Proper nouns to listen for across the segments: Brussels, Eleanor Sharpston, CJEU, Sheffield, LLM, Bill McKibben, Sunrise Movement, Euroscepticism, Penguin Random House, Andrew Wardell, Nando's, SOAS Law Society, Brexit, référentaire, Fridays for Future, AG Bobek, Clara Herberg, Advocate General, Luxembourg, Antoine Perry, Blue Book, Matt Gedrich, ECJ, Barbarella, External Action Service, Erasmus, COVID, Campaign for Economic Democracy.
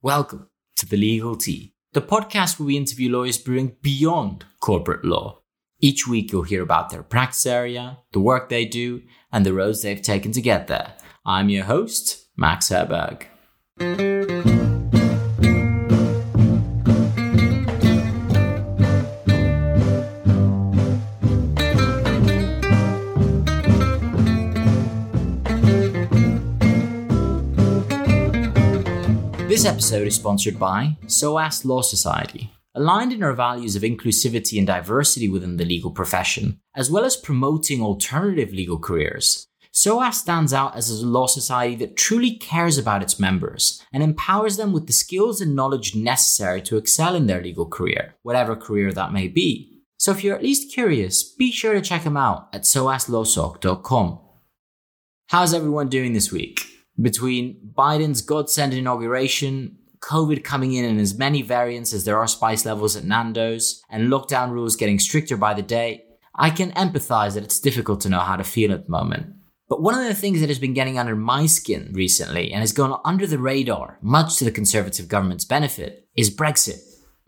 Welcome to The Legal Tea, the podcast where we interview lawyers brewing beyond corporate law. Each week you'll hear about their practice area, the work they do, and the roads they've taken to get there. I'm your host, Max Herberg. This episode is sponsored by SOAS Law Society. Aligned in our values of inclusivity and diversity within the legal profession, as well as promoting alternative legal careers, SOAS stands out as a law society that truly cares about its members and empowers them with the skills and knowledge necessary to excel in their legal career, whatever career that may be. So if you're at least curious, be sure to check them out at soaslawsoc.com. How's everyone doing this week? Between Biden's godsend inauguration, COVID coming in as many variants as there are spice levels at Nando's, and lockdown rules getting stricter by the day, I can empathize that it's difficult to know how to feel at the moment. But one of the things that has been getting under my skin recently and has gone under the radar, much to the Conservative government's benefit, is Brexit.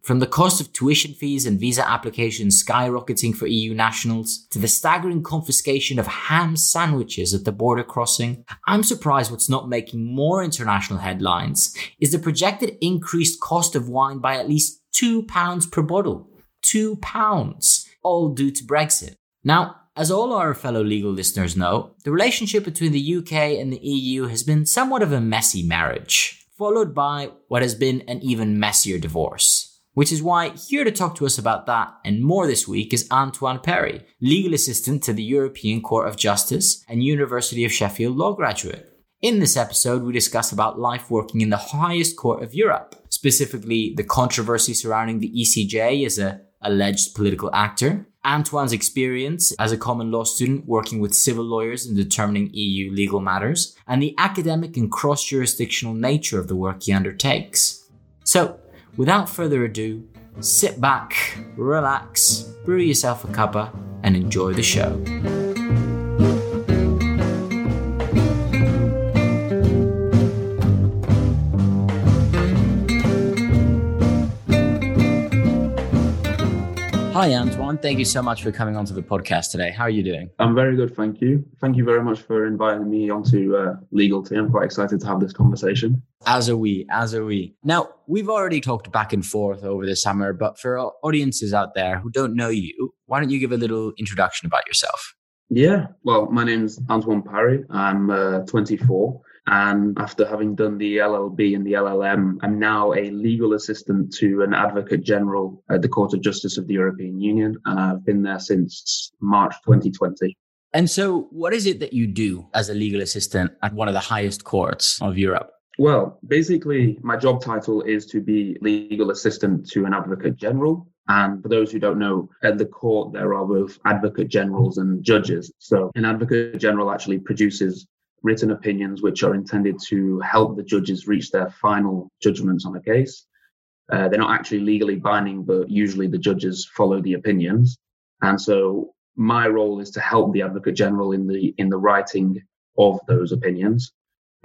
From the cost of tuition fees and visa applications skyrocketing for EU nationals, to the staggering confiscation of ham sandwiches at the border crossing, I'm surprised what's not making more international headlines is the projected increased cost of wine by at least £2 per bottle. £2, all due to Brexit. Now, as all our fellow legal listeners know, the relationship between the UK and the EU has been somewhat of a messy marriage, followed by what has been an even messier divorce. Which is why here to talk to us about that and more this week is Antoine Perry, legal assistant to the European Court of Justice and University of Sheffield law graduate. In this episode, we discuss about life working in the highest court of Europe, specifically the controversy surrounding the ECJ as an alleged political actor, Antoine's experience as a common law student working with civil lawyers in determining EU legal matters, and the academic and cross-jurisdictional nature of the work he undertakes. So, without further ado, sit back, relax, brew yourself a cuppa, and enjoy the show. Hi, Antoine. Thank you so much for coming onto the podcast today. How are you doing? I'm very good, thank you. Thank you very much for inviting me onto Legal Tea. I'm quite excited to have this conversation. As are we. Now, we've already talked back and forth over the summer, but for our audiences out there who don't know you, why don't you give a little introduction about yourself? Yeah. Well, my name's Antoine Perry. I'm 24. And after having done the LLB and the LLM, I'm now a legal assistant to an Advocate General at the Court of Justice of the European Union. And I've been there since March 2020. And so what is it that you do as a legal assistant at one of the highest courts of Europe? Well, basically, my job title is to be legal assistant to an Advocate General. And for those who don't know, at the court, there are both Advocate Generals and judges. So an Advocate General actually produces written opinions which are intended to help the judges reach their final judgments on a case. They're not actually legally binding, but usually the judges follow the opinions. And so my role is to help the Advocate General in the writing of those opinions.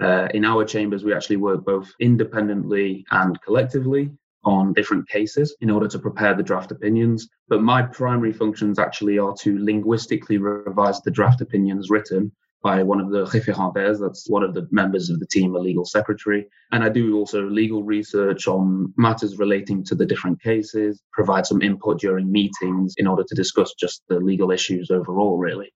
In our chambers, we actually work both independently and collectively on different cases in order to prepare the draft opinions. But my primary functions actually are to linguistically revise the draft opinions written by one of the référentaires, that's one of the members of the team, a legal secretary. And I do also legal research on matters relating to the different cases, provide some input during meetings in order to discuss just the legal issues overall, really.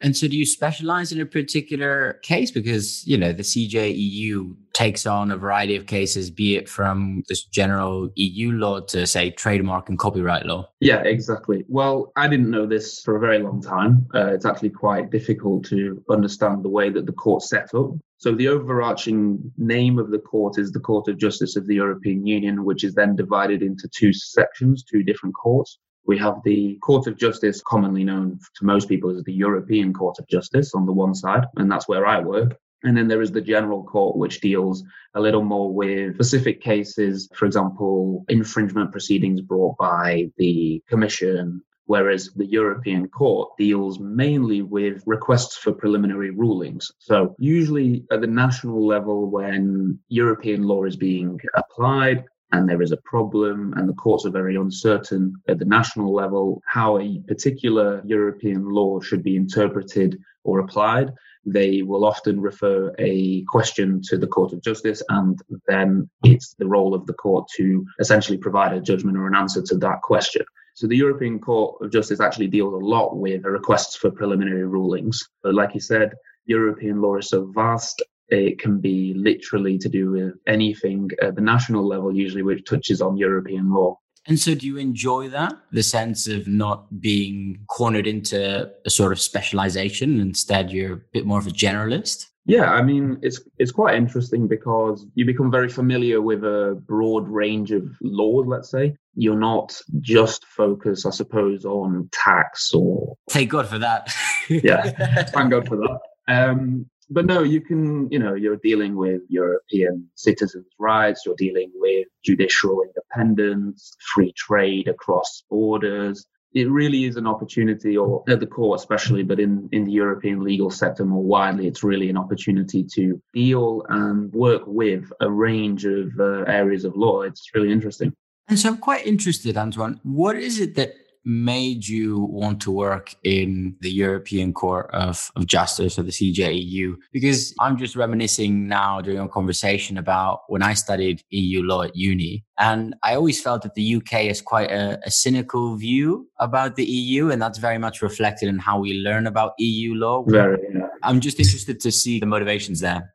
And so do you specialize in a particular case? Because, you know, the CJ EU takes on a variety of cases, be it from this general EU law to, say, trademark and copyright law. Yeah, exactly. Well, I didn't know this for a very long time. It's actually quite difficult to understand the way that the court's set up. So the overarching name of the court is the Court of Justice of the European Union, which is then divided into two sections, two different courts. We have the Court of Justice, commonly known to most people as the European Court of Justice on the one side, and that's where I work. And then there is the General Court, which deals a little more with specific cases, for example, infringement proceedings brought by the Commission whereas the European Court deals mainly with requests for preliminary rulings. So usually at the national level, when European law is being applied and there is a problem and the courts are very uncertain at the national level how a particular European law should be interpreted or applied, they will often refer a question to the Court of Justice, and then it's the role of the court to essentially provide a judgment or an answer to that question. So the European Court of Justice actually deals a lot with requests for preliminary rulings. But like you said, European law is so vast, it can be literally to do with anything at the national level, usually, which touches on European law. And so do you enjoy that, the sense of not being cornered into a sort of specialization? Instead, you're a bit more of a generalist? Yeah, I mean, it's quite interesting because you become very familiar with a broad range of laws, let's say. You're not just focused, I suppose, on tax or... Thank God for that. Yeah, thank God for that. But no, you can, you're dealing with European citizens' rights, you're dealing with judicial independence, free trade across borders. It really is an opportunity, or at the court especially, but in the European legal sector more widely, it's really an opportunity to deal and work with a range of areas of law. It's really interesting. And so I'm quite interested, Antoine, what is it that made you want to work in the European Court of Justice, or the CJEU? Because I'm just reminiscing now during our conversation about when I studied EU law at uni. And I always felt that the UK has quite a cynical view about the EU, and that's very much reflected in how we learn about EU law. Very, yeah. I'm just interested to see the motivations there.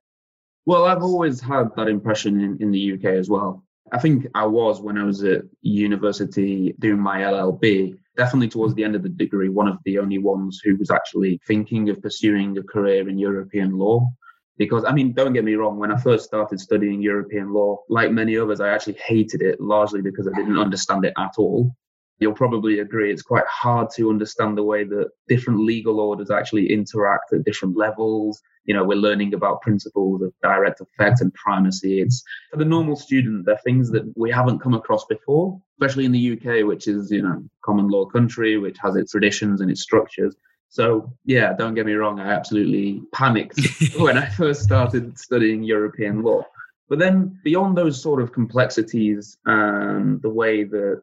Well, I've always had that impression in the UK as well. I think I was, when I was at university doing my LLB, definitely towards the end of the degree, one of the only ones who was actually thinking of pursuing a career in European law. Because, I mean, don't get me wrong, when I first started studying European law, like many others, I actually hated it, largely because I didn't understand it at all. You'll probably agree it's quite hard to understand the way that different legal orders actually interact at different levels. We're learning about principles of direct effect and primacy. It's for the normal student, they're things that we haven't come across before, especially in the UK, which is, common law country, which has its traditions and its structures. So, yeah, don't get me wrong, I absolutely panicked when I first started studying European law. But then beyond those sort of complexities and the way that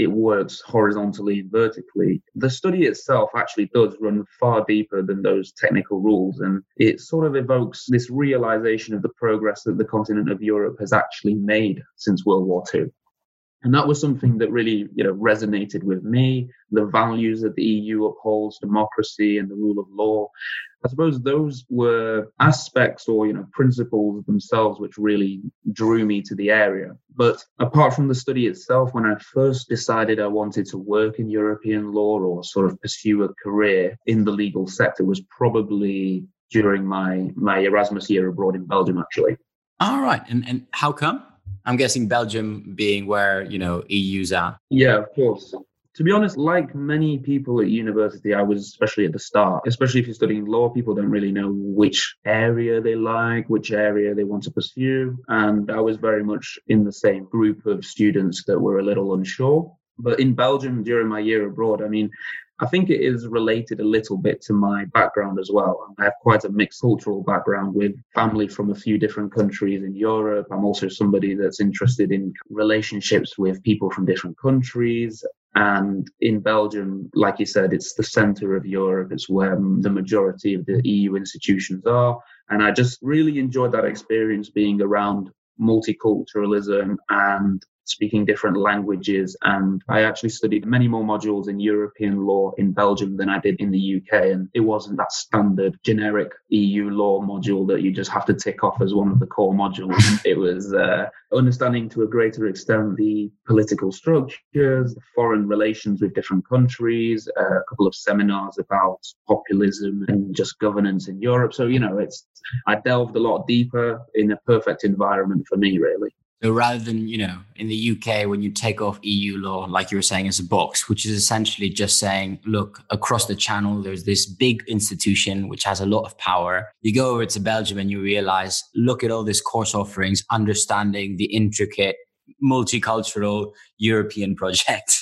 it works horizontally and vertically, the study itself actually does run far deeper than those technical rules. And it sort of evokes this realization of the progress that the continent of Europe has actually made since World War II. And that was something that really, resonated with me. The values that the EU upholds, democracy and the rule of law. I suppose those were aspects or, principles themselves which really drew me to the area. But apart from the study itself, when I first decided I wanted to work in European law or sort of pursue a career in the legal sector was probably during my Erasmus year abroad in Belgium, actually. All right. And how come? I'm guessing Belgium being where, EU's are. Yeah, of course. To be honest, like many people at university, I was, especially at the start, especially if you're studying law, people don't really know which area they like, which area they want to pursue. And I was very much in the same group of students that were a little unsure. But in Belgium, during my year abroad, I mean, I think it is related a little bit to my background as well. I have quite a mixed cultural background with family from a few different countries in Europe. I'm also somebody that's interested in relationships with people from different countries. And in Belgium, like you said, it's the center of Europe. It's where the majority of the EU institutions are. And I just really enjoyed that experience being around multiculturalism and speaking different languages. And I actually studied many more modules in European law in Belgium than I did in the UK. And it wasn't that standard generic EU law module that you just have to tick off as one of the core modules. It was understanding to a greater extent the political structures, the foreign relations with different countries, a couple of seminars about populism and just governance in Europe. So, I delved a lot deeper in a perfect environment for me, really. So rather than, in the UK, when you take off EU law, like you were saying, as a box, which is essentially just saying, look, across the channel, there's this big institution which has a lot of power. You go over to Belgium and you realize, look at all these course offerings, understanding the intricate multicultural European project.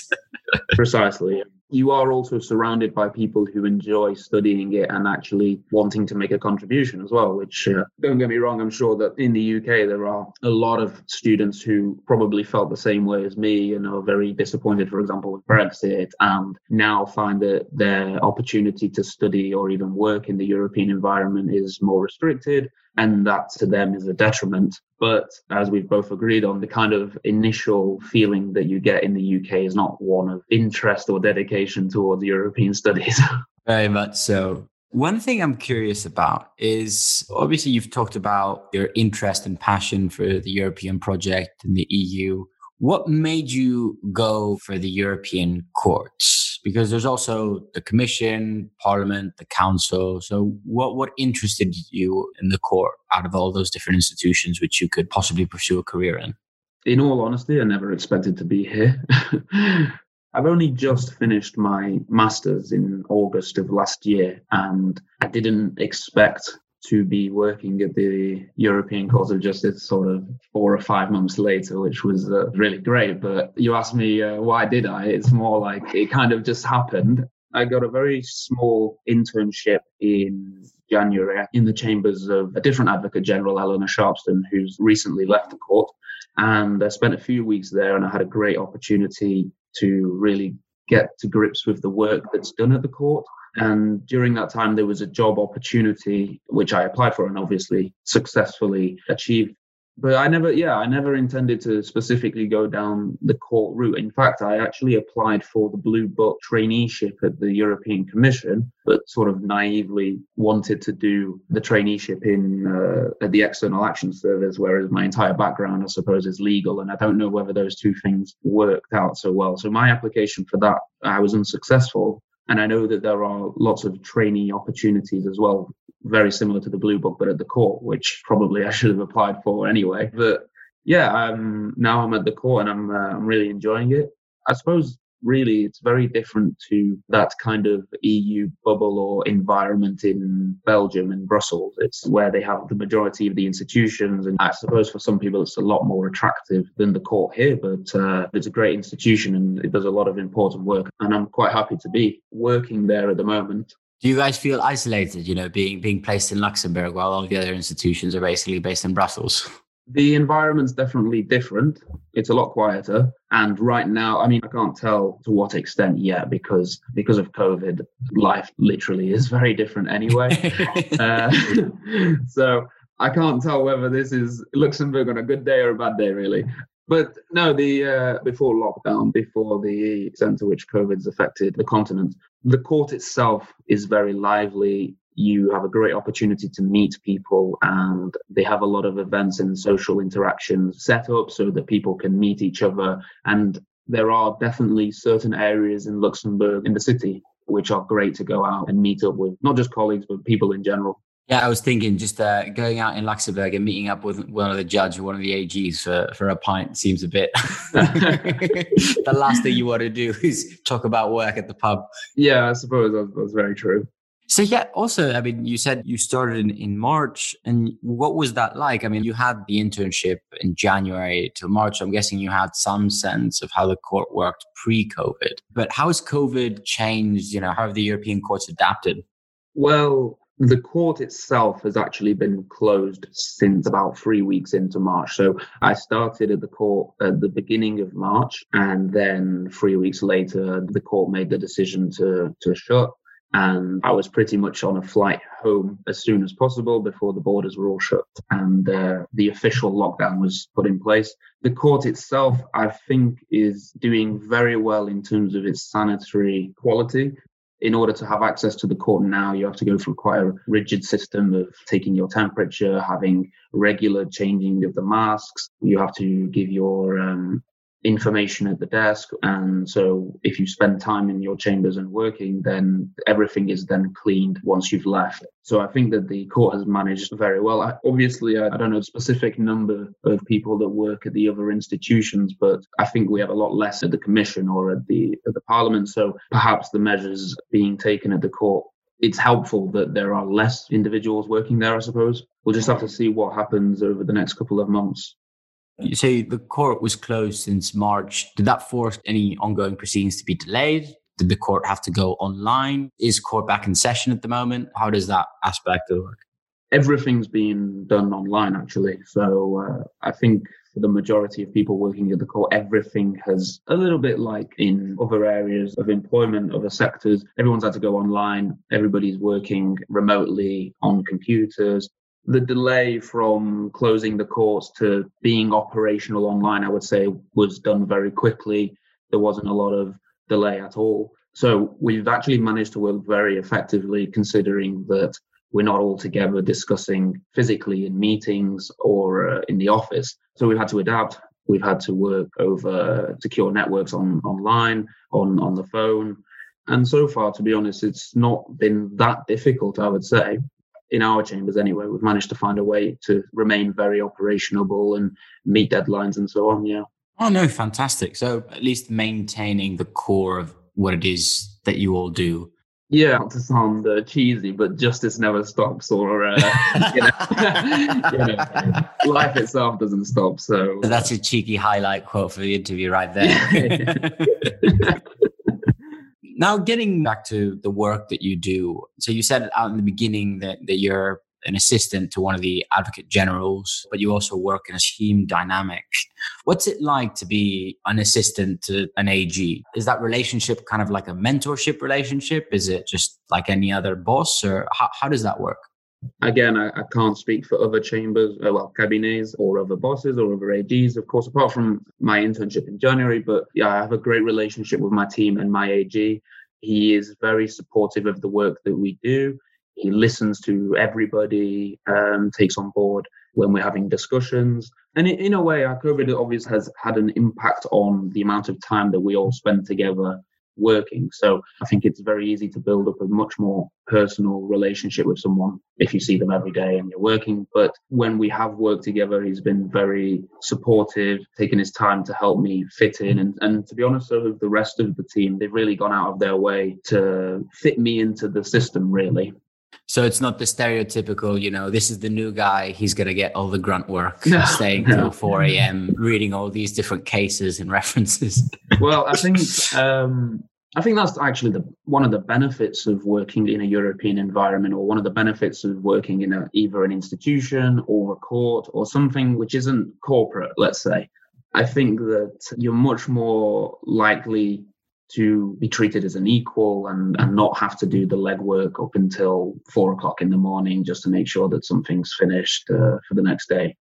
Precisely. you are also surrounded by people who enjoy studying it and actually wanting to make a contribution as well, which, don't get me wrong, I'm sure that in the UK there are a lot of students who probably felt the same way as me and are very disappointed, for example, with Brexit, and now find that their opportunity to study or even work in the European environment is more restricted. And that to them is a detriment. But as we've both agreed on, the kind of initial feeling that you get in the UK is not one of interest or dedication towards European studies. Very much so. One thing I'm curious about is, obviously, you've talked about your interest and passion for the European project and the EU. What made you go for the European courts? Because there's also the Commission, Parliament, the Council. So what interested you in the court out of all those different institutions which you could possibly pursue a career in? In all honesty, I never expected to be here. I've only just finished my master's in August of last year, and I didn't expect to be working at the European Court of Justice sort of 4 or 5 months later, which was really great. But you asked me, why did I? It's more like it kind of just happened. I got a very small internship in January in the chambers of a different Advocate General, Eleanor Sharpston, who's recently left the court. And I spent a few weeks there and I had a great opportunity to really get to grips with the work that's done at the court. And during that time, there was a job opportunity, which I applied for and obviously successfully achieved. But I never intended to specifically go down the court route. In fact, I actually applied for the Blue Book traineeship at the European Commission, but sort of naively wanted to do the traineeship in at the External Action Service, whereas my entire background, I suppose, is legal. And I don't know whether those two things worked out so well. So my application for that, I was unsuccessful. And I know that there are lots of trainee opportunities as well, very similar to the Blue Book, but at the court, which probably I should have applied for anyway. But yeah, now I'm at the court and I'm really enjoying it. I suppose really it's very different to that kind of EU bubble or environment in Belgium and Brussels. It's where they have the majority of the institutions. And I suppose for some people, it's a lot more attractive than the court here, but it's a great institution and it does a lot of important work. And I'm quite happy to be working there at the moment. Do you guys feel isolated, you know, being placed in Luxembourg while all the other institutions are basically based in Brussels? The environment's definitely different. It's a lot quieter. And right now, I mean, I can't tell to what extent yet because of COVID, life literally is very different anyway. So I can't tell whether this is Luxembourg on a good day or a bad day, really. But no, before lockdown, before the extent to which COVID's affected the continent, the court itself is very lively. You have a great opportunity to meet people and they have a lot of events and social interactions set up so that people can meet each other. And there are definitely certain areas in Luxembourg, in the city, which are great to go out and meet up with, not just colleagues, but people in general. Yeah, I was thinking just going out in Luxembourg and meeting up with one of the judges or one of the AGs for a pint seems a bit... The last thing you want to do is talk about work at the pub. Yeah, I suppose that's very true. So yeah, also, I mean, you said you started in March, and what was that like? I mean, you had the internship in January to March. So I'm guessing you had some sense of how the court worked pre-COVID. But how has COVID changed? You know, how have the European courts adapted? Well, the court itself has actually been closed since about 3 weeks into March. So I started at the court at the beginning of March, and then 3 weeks later, the court made the decision to shut. And I was pretty much on a flight home as soon as possible before the borders were all shut and the official lockdown was put in place. The court itself, I think, is doing very well in terms of its sanitary quality. In order to have access to the court now, you have to go through quite a rigid system of taking your temperature, having regular changing of the masks. You have to give your information at the desk, and so if you spend time in your chambers and working, then everything is then cleaned once you've left. So I think that the court has managed very well. I don't know the specific number of people that work at the other institutions, but I think we have a lot less at the Commission or at the Parliament, so perhaps the measures being taken at the court, it's helpful that there are less individuals working there, I suppose. We'll just have to see what happens over the next couple of months. You say the court was closed since March. Did that force any ongoing proceedings to be delayed? Did the court have to go online? Is court back in session at the moment? How does that aspect of work? Everything's been done online, actually. So I think for the majority of people working at the court, everything has, a little bit like in other areas of employment, other sectors, everyone's had to go online. Everybody's working remotely on computers. The delay from closing the courts to being operational online, I would say, was done very quickly. There wasn't a lot of delay at all. So we've actually managed to work very effectively, considering that we're not all together discussing physically in meetings or in the office. So we've had to adapt. We've had to work over secure networks online, on the phone. And so far, to be honest, it's not been that difficult, I would say. In our chambers anyway, we've managed to find a way to remain very operational and meet deadlines and so on, yeah. Oh, no, fantastic. So at least maintaining the core of what it is that you all do. Yeah, not to sound cheesy, but justice never stops, or life itself doesn't stop. So that's a cheeky highlight quote for the interview right there. Now, getting back to the work that you do. So you said out in the beginning that you're an assistant to one of the advocate generals, but you also work in a scheme dynamic. What's it like to be an assistant to an AG? Is that relationship kind of like a mentorship relationship? Is it just like any other boss, or how does that work? Again, I can't speak for other chambers, cabinets, or other bosses or other AGs, of course, apart from my internship in January. But yeah, I have a great relationship with my team and my AG. He is very supportive of the work that we do. He listens to everybody, takes on board when we're having discussions. And in a way, our COVID obviously has had an impact on the amount of time that we all spend together working. So I think it's very easy to build up a much more personal relationship with someone if you see them every day and you're working. But when we have worked together, he's been very supportive, taking his time to help me fit in. And to be honest, so have the rest of the team. They've really gone out of their way to fit me into the system, really. So it's not the stereotypical, this is the new guy, he's going to get all the grunt work, staying till 4 a.m., reading all these different cases and references. Well, I think that's actually one of the benefits of working in a European environment, or one of the benefits of working in either an institution or a court or something which isn't corporate, let's say. I think that you're much more likely to be treated as an equal and not have to do the legwork up until 4 o'clock in the morning just to make sure that something's finished for the next day.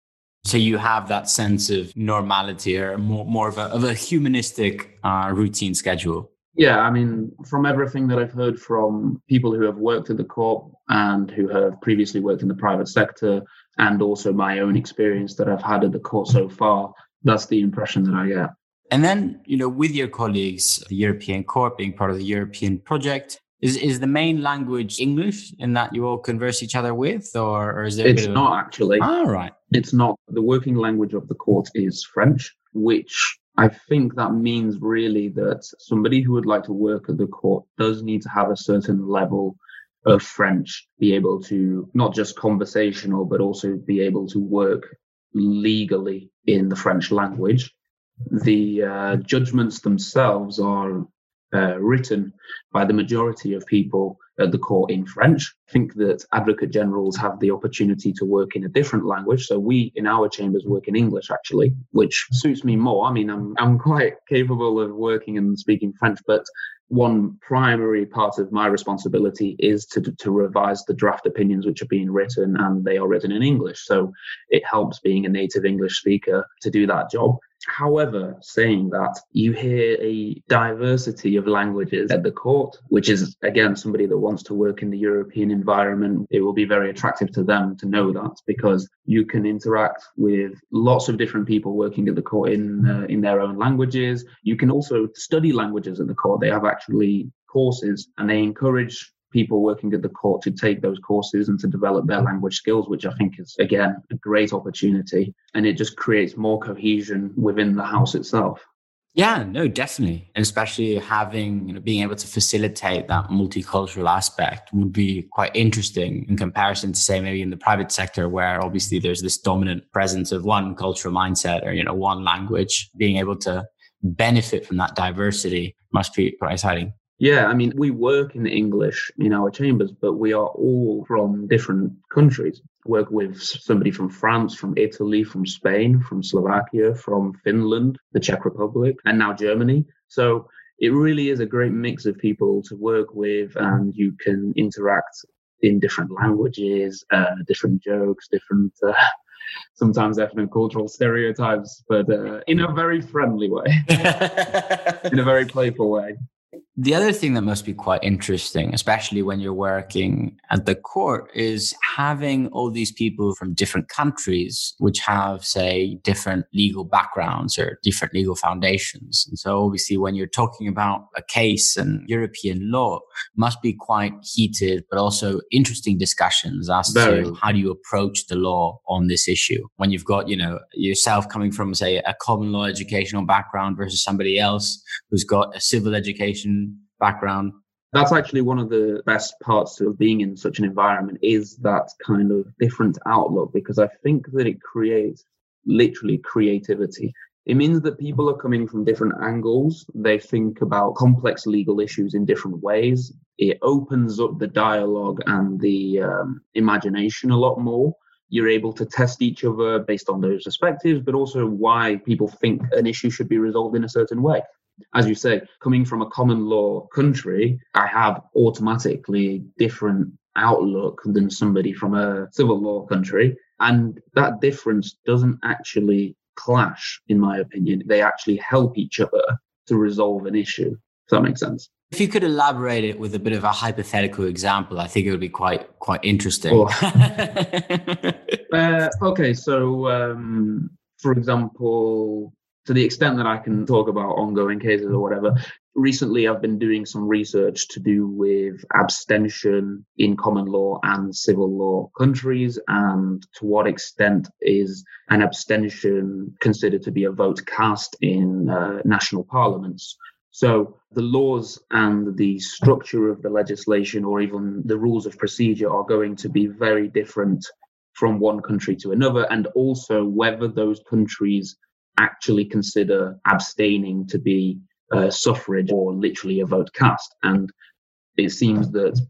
So you have that sense of normality, or more of a humanistic routine schedule. Yeah, I mean, from everything that I've heard from people who have worked at the court and who have previously worked in the private sector, and also my own experience that I've had at the court so far, that's the impression that I get. And then, with your colleagues, the European Court being part of the European project, is the main language English in that you all converse each other with, or is there? It's not actually. All right. It's not. The working language of the court is French, which I think that means really that somebody who would like to work at the court does need to have a certain level of French, be able to not just conversational, but also be able to work legally in the French language. The judgments themselves are written by the majority of people at the court in French. I think that advocate generals have the opportunity to work in a different language. So we, in our chambers, work in English, actually, which suits me more. I mean, I'm quite capable of working and speaking French, but one primary part of my responsibility is to revise the draft opinions which are being written, and they are written in English. So it helps being a native English speaker to do that job. However, saying that, you hear a diversity of languages at the court, which is, again, somebody that wants to work in the European environment. It will be very attractive to them to know that, because you can interact with lots of different people working at the court in their own languages. You can also study languages at the court. They have actually courses, and they encourage people working at the court to take those courses and to develop their language skills, which I think is, again, a great opportunity. And it just creates more cohesion within the house itself. Yeah, no, definitely. And especially having, being able to facilitate that multicultural aspect would be quite interesting in comparison to, say, maybe in the private sector, where obviously there's this dominant presence of one cultural mindset or, one language. Being able to benefit from that diversity must be quite exciting. Yeah, I mean, we work in English in our chambers, but we are all from different countries. Work with somebody from France, from Italy, from Spain, from Slovakia, from Finland, the Czech Republic, and now Germany. So it really is a great mix of people to work with, and you can interact in different languages, different jokes, different sometimes ethno-cultural stereotypes, but in a very friendly way, in a very playful way. The other thing that must be quite interesting, especially when you're working at the court, is having all these people from different countries which have, say, different legal backgrounds or different legal foundations. And so obviously when you're talking about a case and European law, must be quite heated, but also interesting discussions as to how do you approach the law on this issue. When you've got, you know, yourself coming from, say, a common law educational background versus somebody else who's got a civil education background. That's actually one of the best parts of being in such an environment, is that kind of different outlook, because I think that it creates literally creativity. It means that people are coming from different angles. They think about complex legal issues in different ways. It opens up the dialogue and the imagination a lot more. You're able to test each other based on those perspectives, but also why people think an issue should be resolved in a certain way. As you say, coming from a common law country, I have automatically different outlook than somebody from a civil law country. And that difference doesn't actually clash, in my opinion. They actually help each other to resolve an issue. If that makes sense. If you could elaborate it with a bit of a hypothetical example, I think it would be quite interesting. Oh. For example, to the extent that I can talk about ongoing cases or whatever, recently I've been doing some research to do with abstention in common law and civil law countries, and to what extent is an abstention considered to be a vote cast in national parliaments. So the laws and the structure of the legislation, or even the rules of procedure, are going to be very different from one country to another, and also whether those countries actually consider abstaining to be suffrage or literally a vote cast. And it seems that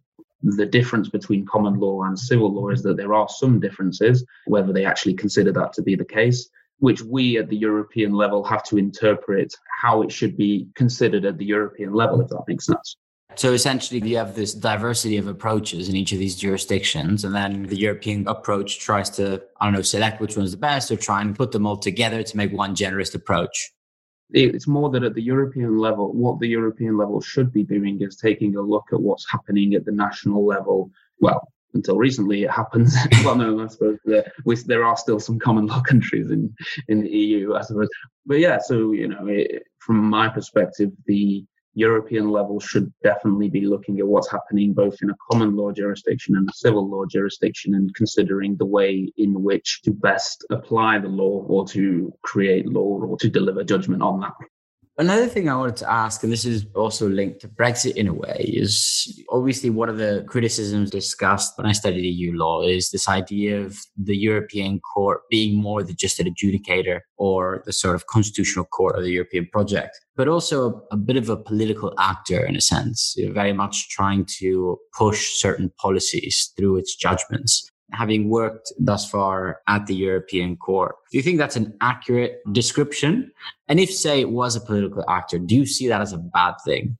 the difference between common law and civil law is that there are some differences, whether they actually consider that to be the case, which we at the European level have to interpret how it should be considered at the European level, if that makes sense. So essentially, you have this diversity of approaches in each of these jurisdictions, and then the European approach tries to, select which one's the best, or try and put them all together to make one generous approach. It's more that at the European level, what the European level should be doing is taking a look at what's happening at the national level. Well, until recently, it happens. I suppose there are still some common law countries in the EU, I suppose. But yeah, so, from my perspective, the European level should definitely be looking at what's happening both in a common law jurisdiction and a civil law jurisdiction, and considering the way in which to best apply the law, or to create law, or to deliver judgment on that. Another thing I wanted to ask, and this is also linked to Brexit in a way, is obviously one of the criticisms discussed when I studied EU law is this idea of the European court being more than just an adjudicator or the sort of constitutional court of the European project, but also a bit of a political actor in a sense, very much trying to push certain policies through its judgments. Having worked thus far at the European Court, do you think that's an accurate description? And if, say, it was a political actor, do you see that as a bad thing?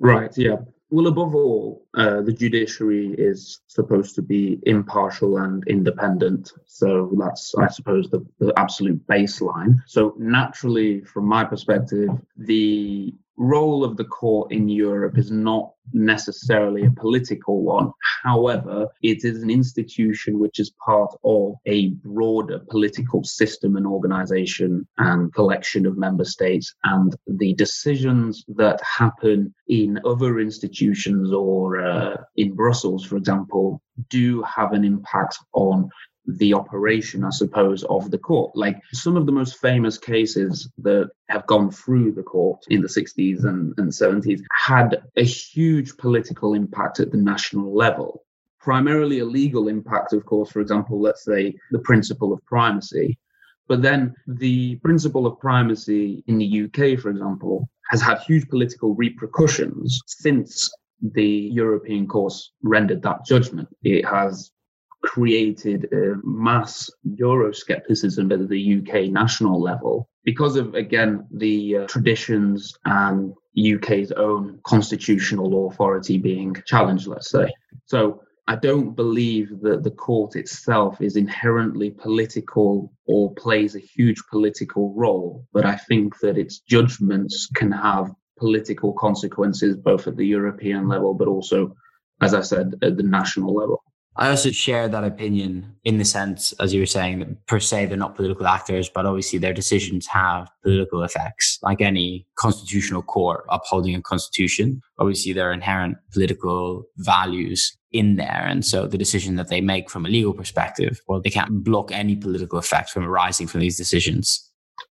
Right, yeah. Well, above all, the judiciary is supposed to be impartial and independent. So that's, I suppose, the absolute baseline. So naturally, from my perspective, the role of the court in Europe is not necessarily a political one. However, it is an institution which is part of a broader political system and organization and collection of member states, and the decisions that happen in other institutions or in Brussels, for example, do have an impact on the operation, I suppose, of the court. Like some of the most famous cases that have gone through the court in the 60s and 70s had a huge political impact at the national level. Primarily a legal impact, of course, for example, let's say the principle of primacy. But then the principle of primacy in the UK, for example, has had huge political repercussions since the European courts rendered that judgment. It has created a mass Euroscepticism at the UK national level because of, again, the traditions and UK's own constitutional authority being challenged, let's say. So I don't believe that the court itself is inherently political or plays a huge political role, but I think that its judgments can have political consequences, both at the European level, but also, as I said, at the national level. I also share that opinion in the sense, as you were saying, that per se they're not political actors, but obviously their decisions have political effects, like any constitutional court upholding a constitution. Obviously, there are inherent political values in there. And so the decision that they make from a legal perspective, well, they can't block any political effect from arising from these decisions.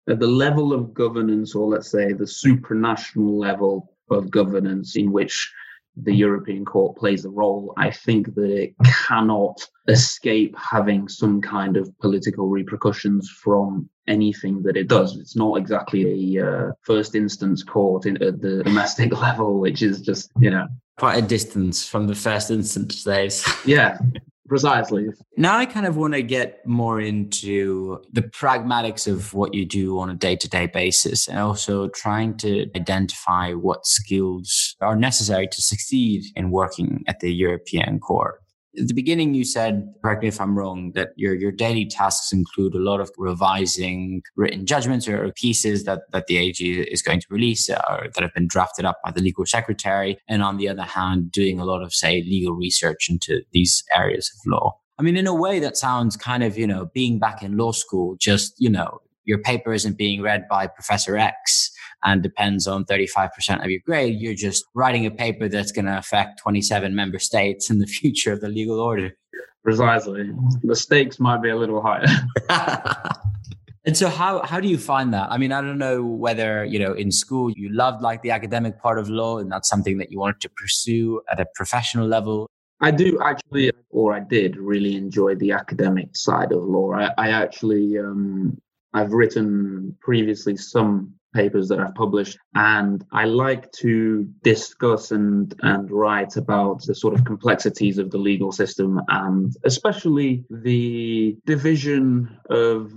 At the level of governance, or let's say the supranational level of governance in which the European Court plays a role, I think that it cannot escape having some kind of political repercussions from anything that it does. It's not exactly a first instance court at the domestic level, which is just, quite a distance from the first instance days. Yeah. Precisely. Now I kind of want to get more into the pragmatics of what you do on a day-to-day basis, and also trying to identify what skills are necessary to succeed in working at the European Court. At the beginning, you said, correct me if I'm wrong, that your daily tasks include a lot of revising written judgments or pieces that the AG is going to release or that have been drafted up by the legal secretary. And on the other hand, doing a lot of, say, legal research into these areas of law. I mean, in a way that sounds kind of, being back in law school, just, your paper isn't being read by Professor X and depends on 35% of your grade. You're just writing a paper that's going to affect 27 member states in the future of the legal order. Precisely. The stakes might be a little higher. And so how do you find that? I mean, I don't know whether, in school you loved like the academic part of law and that's something that you wanted to pursue at a professional level. I do actually, or I did really enjoy the academic side of law. I actually, I've written previously some papers that I've published, and I like to discuss and write about the sort of complexities of the legal system, and especially the division of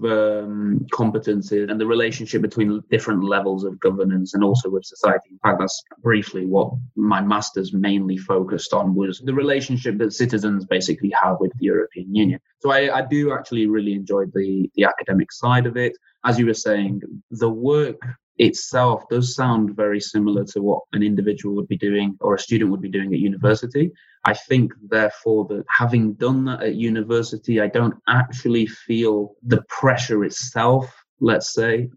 competences and the relationship between different levels of governance and also with society. In fact, that's briefly what my master's mainly focused on, was the relationship that citizens basically have with the European Union. So I do actually really enjoy the academic side of it. As you were saying, the work itself does sound very similar to what an individual would be doing or a student would be doing at university. I think, therefore, that having done that at university, I don't actually feel the pressure itself, let's say.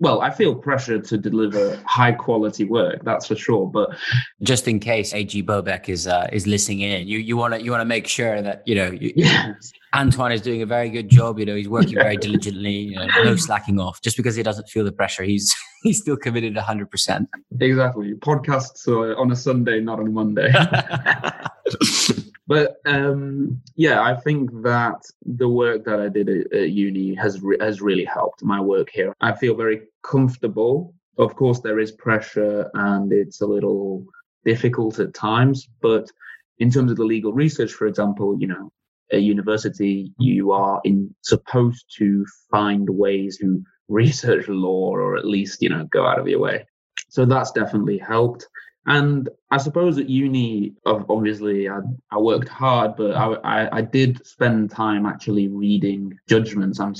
Well, I feel pressure to deliver high-quality work, that's for sure. But just in case AG Bobek is listening in, you want to make sure that Antoine is doing a very good job. He's working very diligently. No slacking off. Just because he doesn't feel the pressure, he's still committed 100%. Exactly. Podcasts are on a Sunday, not on a Monday. But I think that the work that I did at uni has really helped my work here. I feel very comfortable. Of course, there is pressure and it's a little difficult at times. But in terms of the legal research, for example, at university, you are supposed to find ways to research law, or at least, go out of your way. So that's definitely helped. And I suppose at uni, obviously, I worked hard, but I did spend time actually reading judgments. I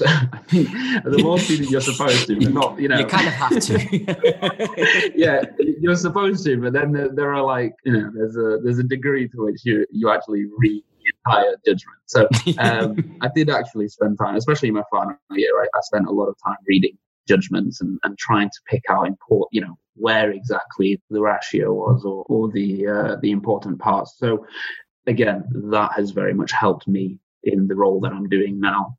think as a law student, you're supposed to, but not, You kind of have to. Yeah, you're supposed to, but then there are there's a degree to which you actually read the entire judgment. So I did actually spend time, especially in my final year, I spent a lot of time reading judgments and trying to pick out important, where exactly the ratio was or the important parts. So again, that has very much helped me in the role that I'm doing now.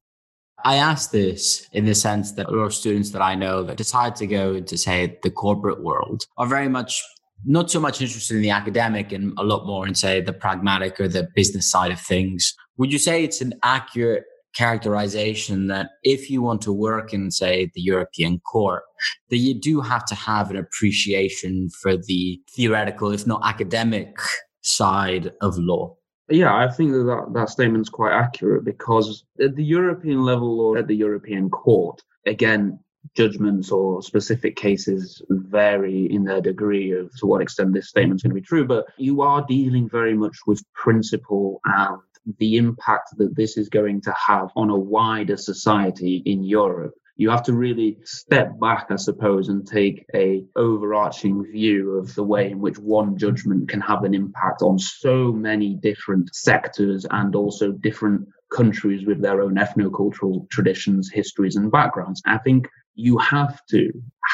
I ask this in the sense that a lot of students that I know that decide to go into, say, the corporate world are very much not so much interested in the academic and a lot more in, say, the pragmatic or the business side of things. Would you say it's an accurate characterization that if you want to work in, say, the European court, that you do have to have an appreciation for the theoretical, if not academic, side of law. Yeah, I think that statement's quite accurate, because at the European level or at the European court, again, judgments or specific cases vary in their degree of to what extent this statement's going to be true, but you are dealing very much with principle and the impact that this is going to have on a wider society in Europe. You have to really step back, I suppose, and take an overarching view of the way in which one judgment can have an impact on so many different sectors and also different countries with their own ethnocultural traditions, histories, and backgrounds. I think you have to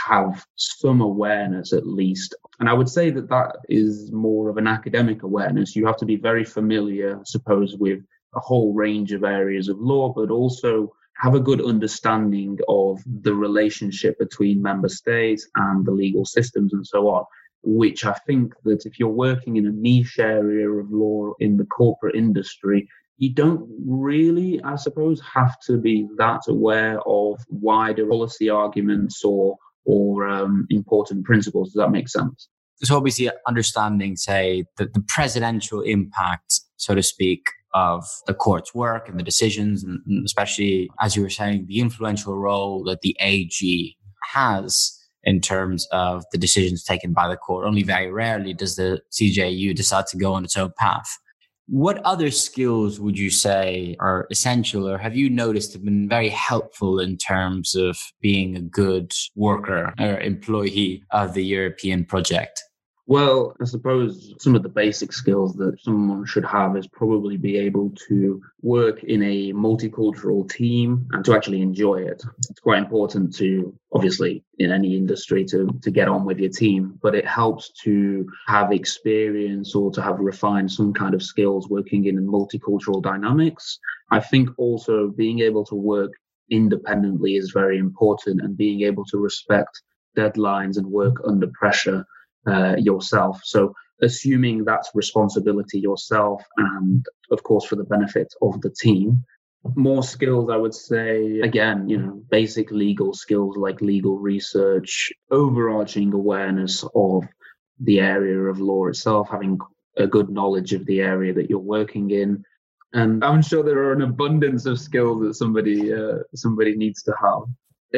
have some awareness, at least. And I would say that is more of an academic awareness. You have to be very familiar, I suppose, with a whole range of areas of law, but also have a good understanding of the relationship between member states and the legal systems and so on, which I think that if you're working in a niche area of law in the corporate industry, you don't really, I suppose, have to be that aware of wider policy arguments or important principles. Does that make sense? So obviously understanding, say, the presidential impact, so to speak, of the court's work and the decisions, and especially, as you were saying, the influential role that the AG has in terms of the decisions taken by the court. Only very rarely does the CJU decide to go on its own path. What other skills would you say are essential, or have you noticed have been very helpful in terms of being a good worker or employee of the European project? Well, I suppose some of the basic skills that someone should have is probably be able to work in a multicultural team and to actually enjoy it. It's quite important to, obviously, in any industry to get on with your team, but it helps to have experience or to have refined some kind of skills working in multicultural dynamics. I think also being able to work independently is very important, and being able to respect deadlines and work under pressure yourself. So assuming that's responsibility yourself and, of course, for the benefit of the team. More skills, I would say, again, basic legal skills like legal research, overarching awareness of the area of law itself, having a good knowledge of the area that you're working in. And I'm sure there are an abundance of skills that somebody needs to have.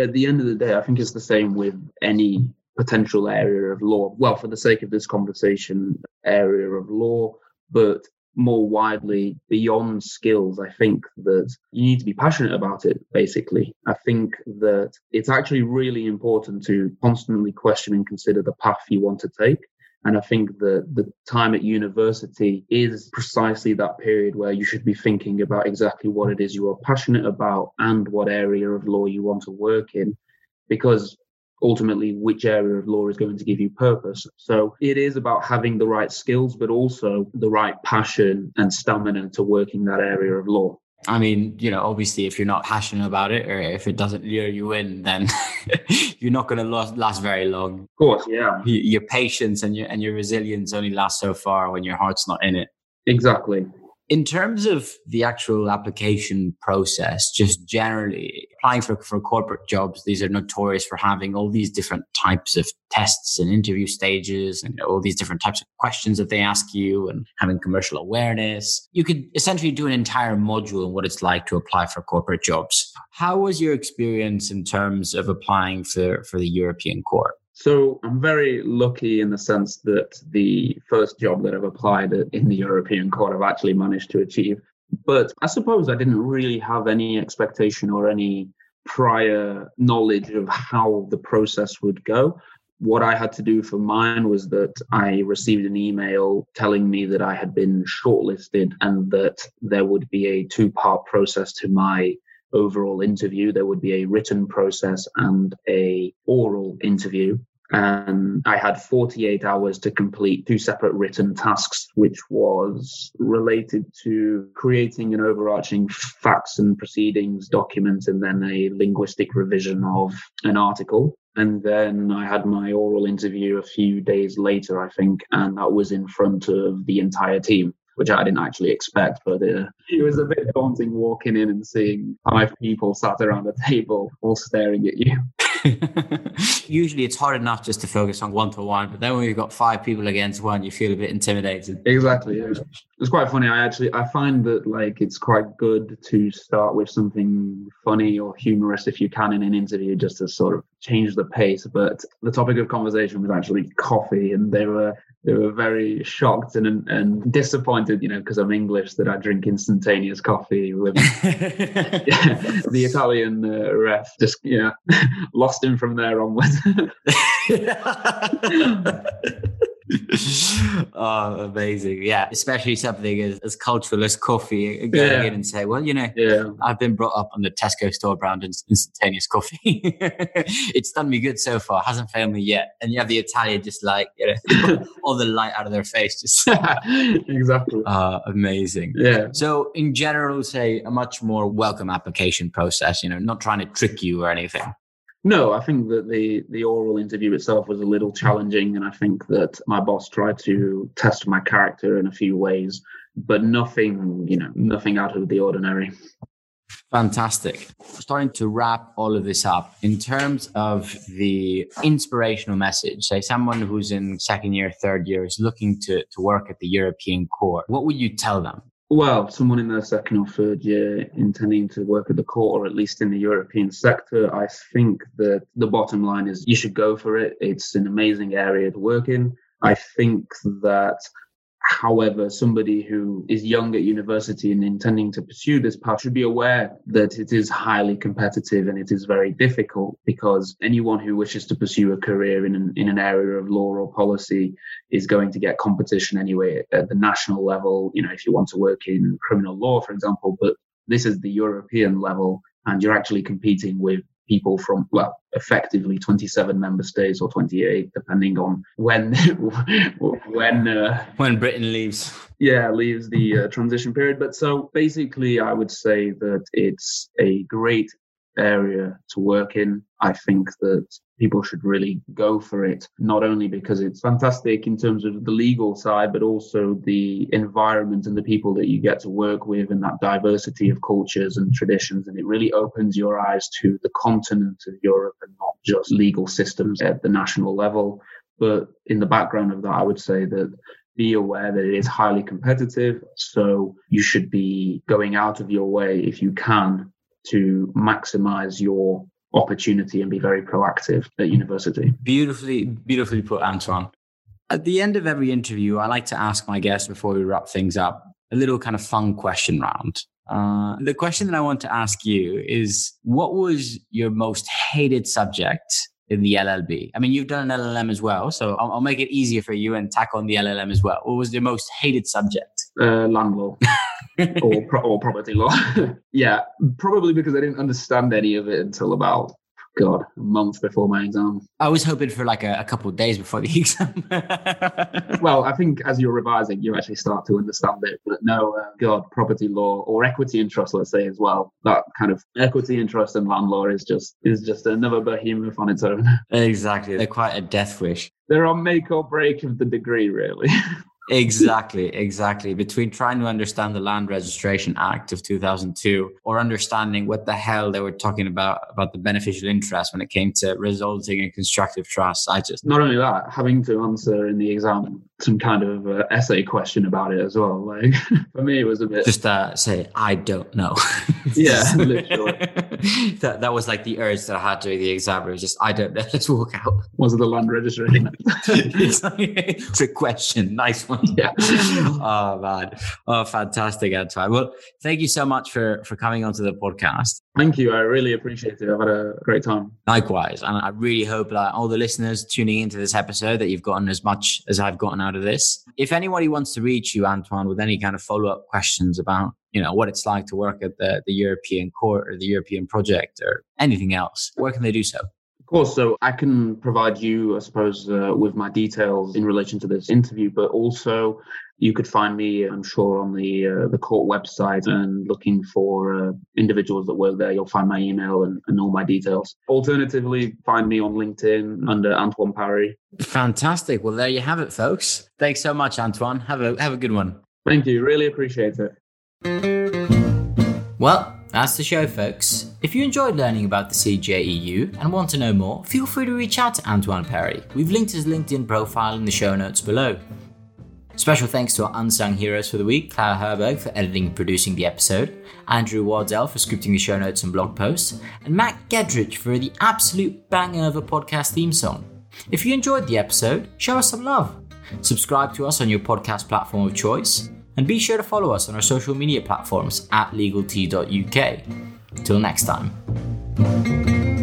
At the end of the day, I think it's the same with any potential area of law. Well, for the sake of this conversation, area of law, but more widely beyond skills, I think that you need to be passionate about it, basically. I think that it's actually really important to constantly question and consider the path you want to take. And I think that the time at university is precisely that period where you should be thinking about exactly what it is you are passionate about and what area of law you want to work in, because ultimately, which area of law is going to give you purpose. So it is about having the right skills, but also the right passion and stamina to work in that area of law. I mean, obviously, if you're not passionate about it, or if it doesn't lure you in, then you're not going to last very long. Of course, yeah. Your patience and your resilience only last so far when your heart's not in it. Exactly. In terms of the actual application process, just generally applying for corporate jobs, these are notorious for having all these different types of tests and interview stages and all these different types of questions that they ask you, and having commercial awareness. You could essentially do an entire module on what it's like to apply for corporate jobs. How was your experience in terms of applying for the European Court? So I'm very lucky in the sense that the first job that I've applied in the European Court, I've actually managed to achieve. But I suppose I didn't really have any expectation or any prior knowledge of how the process would go. What I had to do for mine was that I received an email telling me that I had been shortlisted and that there would be a two-part process to my overall interview. There would be a written process and a oral interview. And I had 48 hours to complete two separate written tasks, which was related to creating an overarching facts and proceedings document and then a linguistic revision of an article. And then I had my oral interview a few days later, I think, and that was in front of the entire team, which I didn't actually expect. But it was a bit daunting walking in and seeing 5 people sat around a table all staring at you. Usually it's hard enough just to focus on one-to-one, but then when you've got 5 people against one, you feel a bit intimidated. Exactly. It's quite funny. I find that it's quite good to start with something funny or humorous if you can in an interview, just to sort of change the pace. But the topic of conversation was actually coffee, and they were very shocked and disappointed, because I'm English, that I drink instantaneous coffee with the Italian ref. Just, lost him from there onwards. Oh, amazing. Yeah, especially something as cultural as coffee, going in and say, I've been brought up on the Tesco store brand instantaneous coffee. It's done me good so far, hasn't failed me yet. And you have the Italian just all the light out of their face, just exactly. Amazing. Yeah, so in general, say a much more welcome application process, not trying to trick you or anything. No, I think that the oral interview itself was a little challenging, and I think that my boss tried to test my character in a few ways, but nothing out of the ordinary. Fantastic. Starting to wrap all of this up, in terms of the inspirational message, say someone who's in second year, third year is looking to work at the European Court, what would you tell them? Well, someone in their second or third year intending to work at the court, or at least in the European sector, I think that the bottom line is you should go for it. It's an amazing area to work in. I think that, however, somebody who is young at university and intending to pursue this path should be aware that it is highly competitive and it is very difficult, because anyone who wishes to pursue a career in an area of law or policy is going to get competition anyway at the national level, if you want to work in criminal law, for example. But this is the European level, and you're actually competing with people from, effectively 27 member states, or 28, depending on when Britain leaves. Yeah, leaves the transition period. But so basically, I would say that it's a great area to work in. I think that people should really go for it, not only because it's fantastic in terms of the legal side, but also the environment and the people that you get to work with, and that diversity of cultures and traditions. And it really opens your eyes to the continent of Europe and not just legal systems at the national level. But in the background of that, I would say that be aware that it is highly competitive. So you should be going out of your way, if you can, to maximize your opportunity and be very proactive at university. Beautifully, beautifully put, Antoine. At the end of every interview, I like to ask my guests, before we wrap things up, a little kind of fun question round. The question that I want to ask you is, what was your most hated subject in the LLB? I mean, you've done an LLM as well, so I'll make it easier for you and tack on the LLM as well. What was your most hated subject? Land law. or property law. Yeah, probably because I didn't understand any of it until about, a month before my exam. I was hoping for a couple of days before the exam. Well, I think as you're revising, you actually start to understand it. But no, property law, or equity and trust, let's say as well. That kind of equity and trust and land law is just another behemoth on its own. Exactly. They're quite a death wish. They're on make or break of the degree, really. Exactly. Between trying to understand the Land Registration Act of 2002, or understanding what the hell they were talking about the beneficial interest when it came to resulting in constructive trusts. Not only that, having to answer in the exam some kind of essay question about it as well. For me, it was a bit... Just say, I don't know. Yeah, literally. That was the urge that I had during the exam. It was just, I don't know, let's walk out. Was it the Land Registration Act? It's a question, nice one. Yeah. Oh, man. Oh, fantastic, Antoine. Well, thank you so much for coming onto the podcast. Thank you. I really appreciate it. I've had a great time. Likewise. And I really hope that all the listeners tuning into this episode, that you've gotten as much as I've gotten out of this. If anybody wants to reach you, Antoine, with any kind of follow-up questions about, what it's like to work at the European Court or the European project or anything else, where can they do so? Of course. So I can provide you, I suppose, with my details in relation to this interview, but also you could find me, I'm sure, on the court website, and looking for individuals that work there. You'll find my email and all my details. Alternatively, find me on LinkedIn under Antoine Perry. Fantastic. Well, there you have it, folks. Thanks so much, Antoine. Have a good one. Thank you. Really appreciate it. Well, that's the show, folks. If you enjoyed learning about the CJEU and want to know more, feel free to reach out to Antoine Perry. We've linked his LinkedIn profile in the show notes below. Special thanks to our unsung heroes for the week, Clara Herberg for editing and producing the episode, Andrew Wardell for scripting the show notes and blog posts, and Matt Gedrich for the absolute banger of a podcast theme song. If you enjoyed the episode, show us some love. Subscribe to us on your podcast platform of choice, and be sure to follow us on our social media platforms at legalt.uk. Till next time.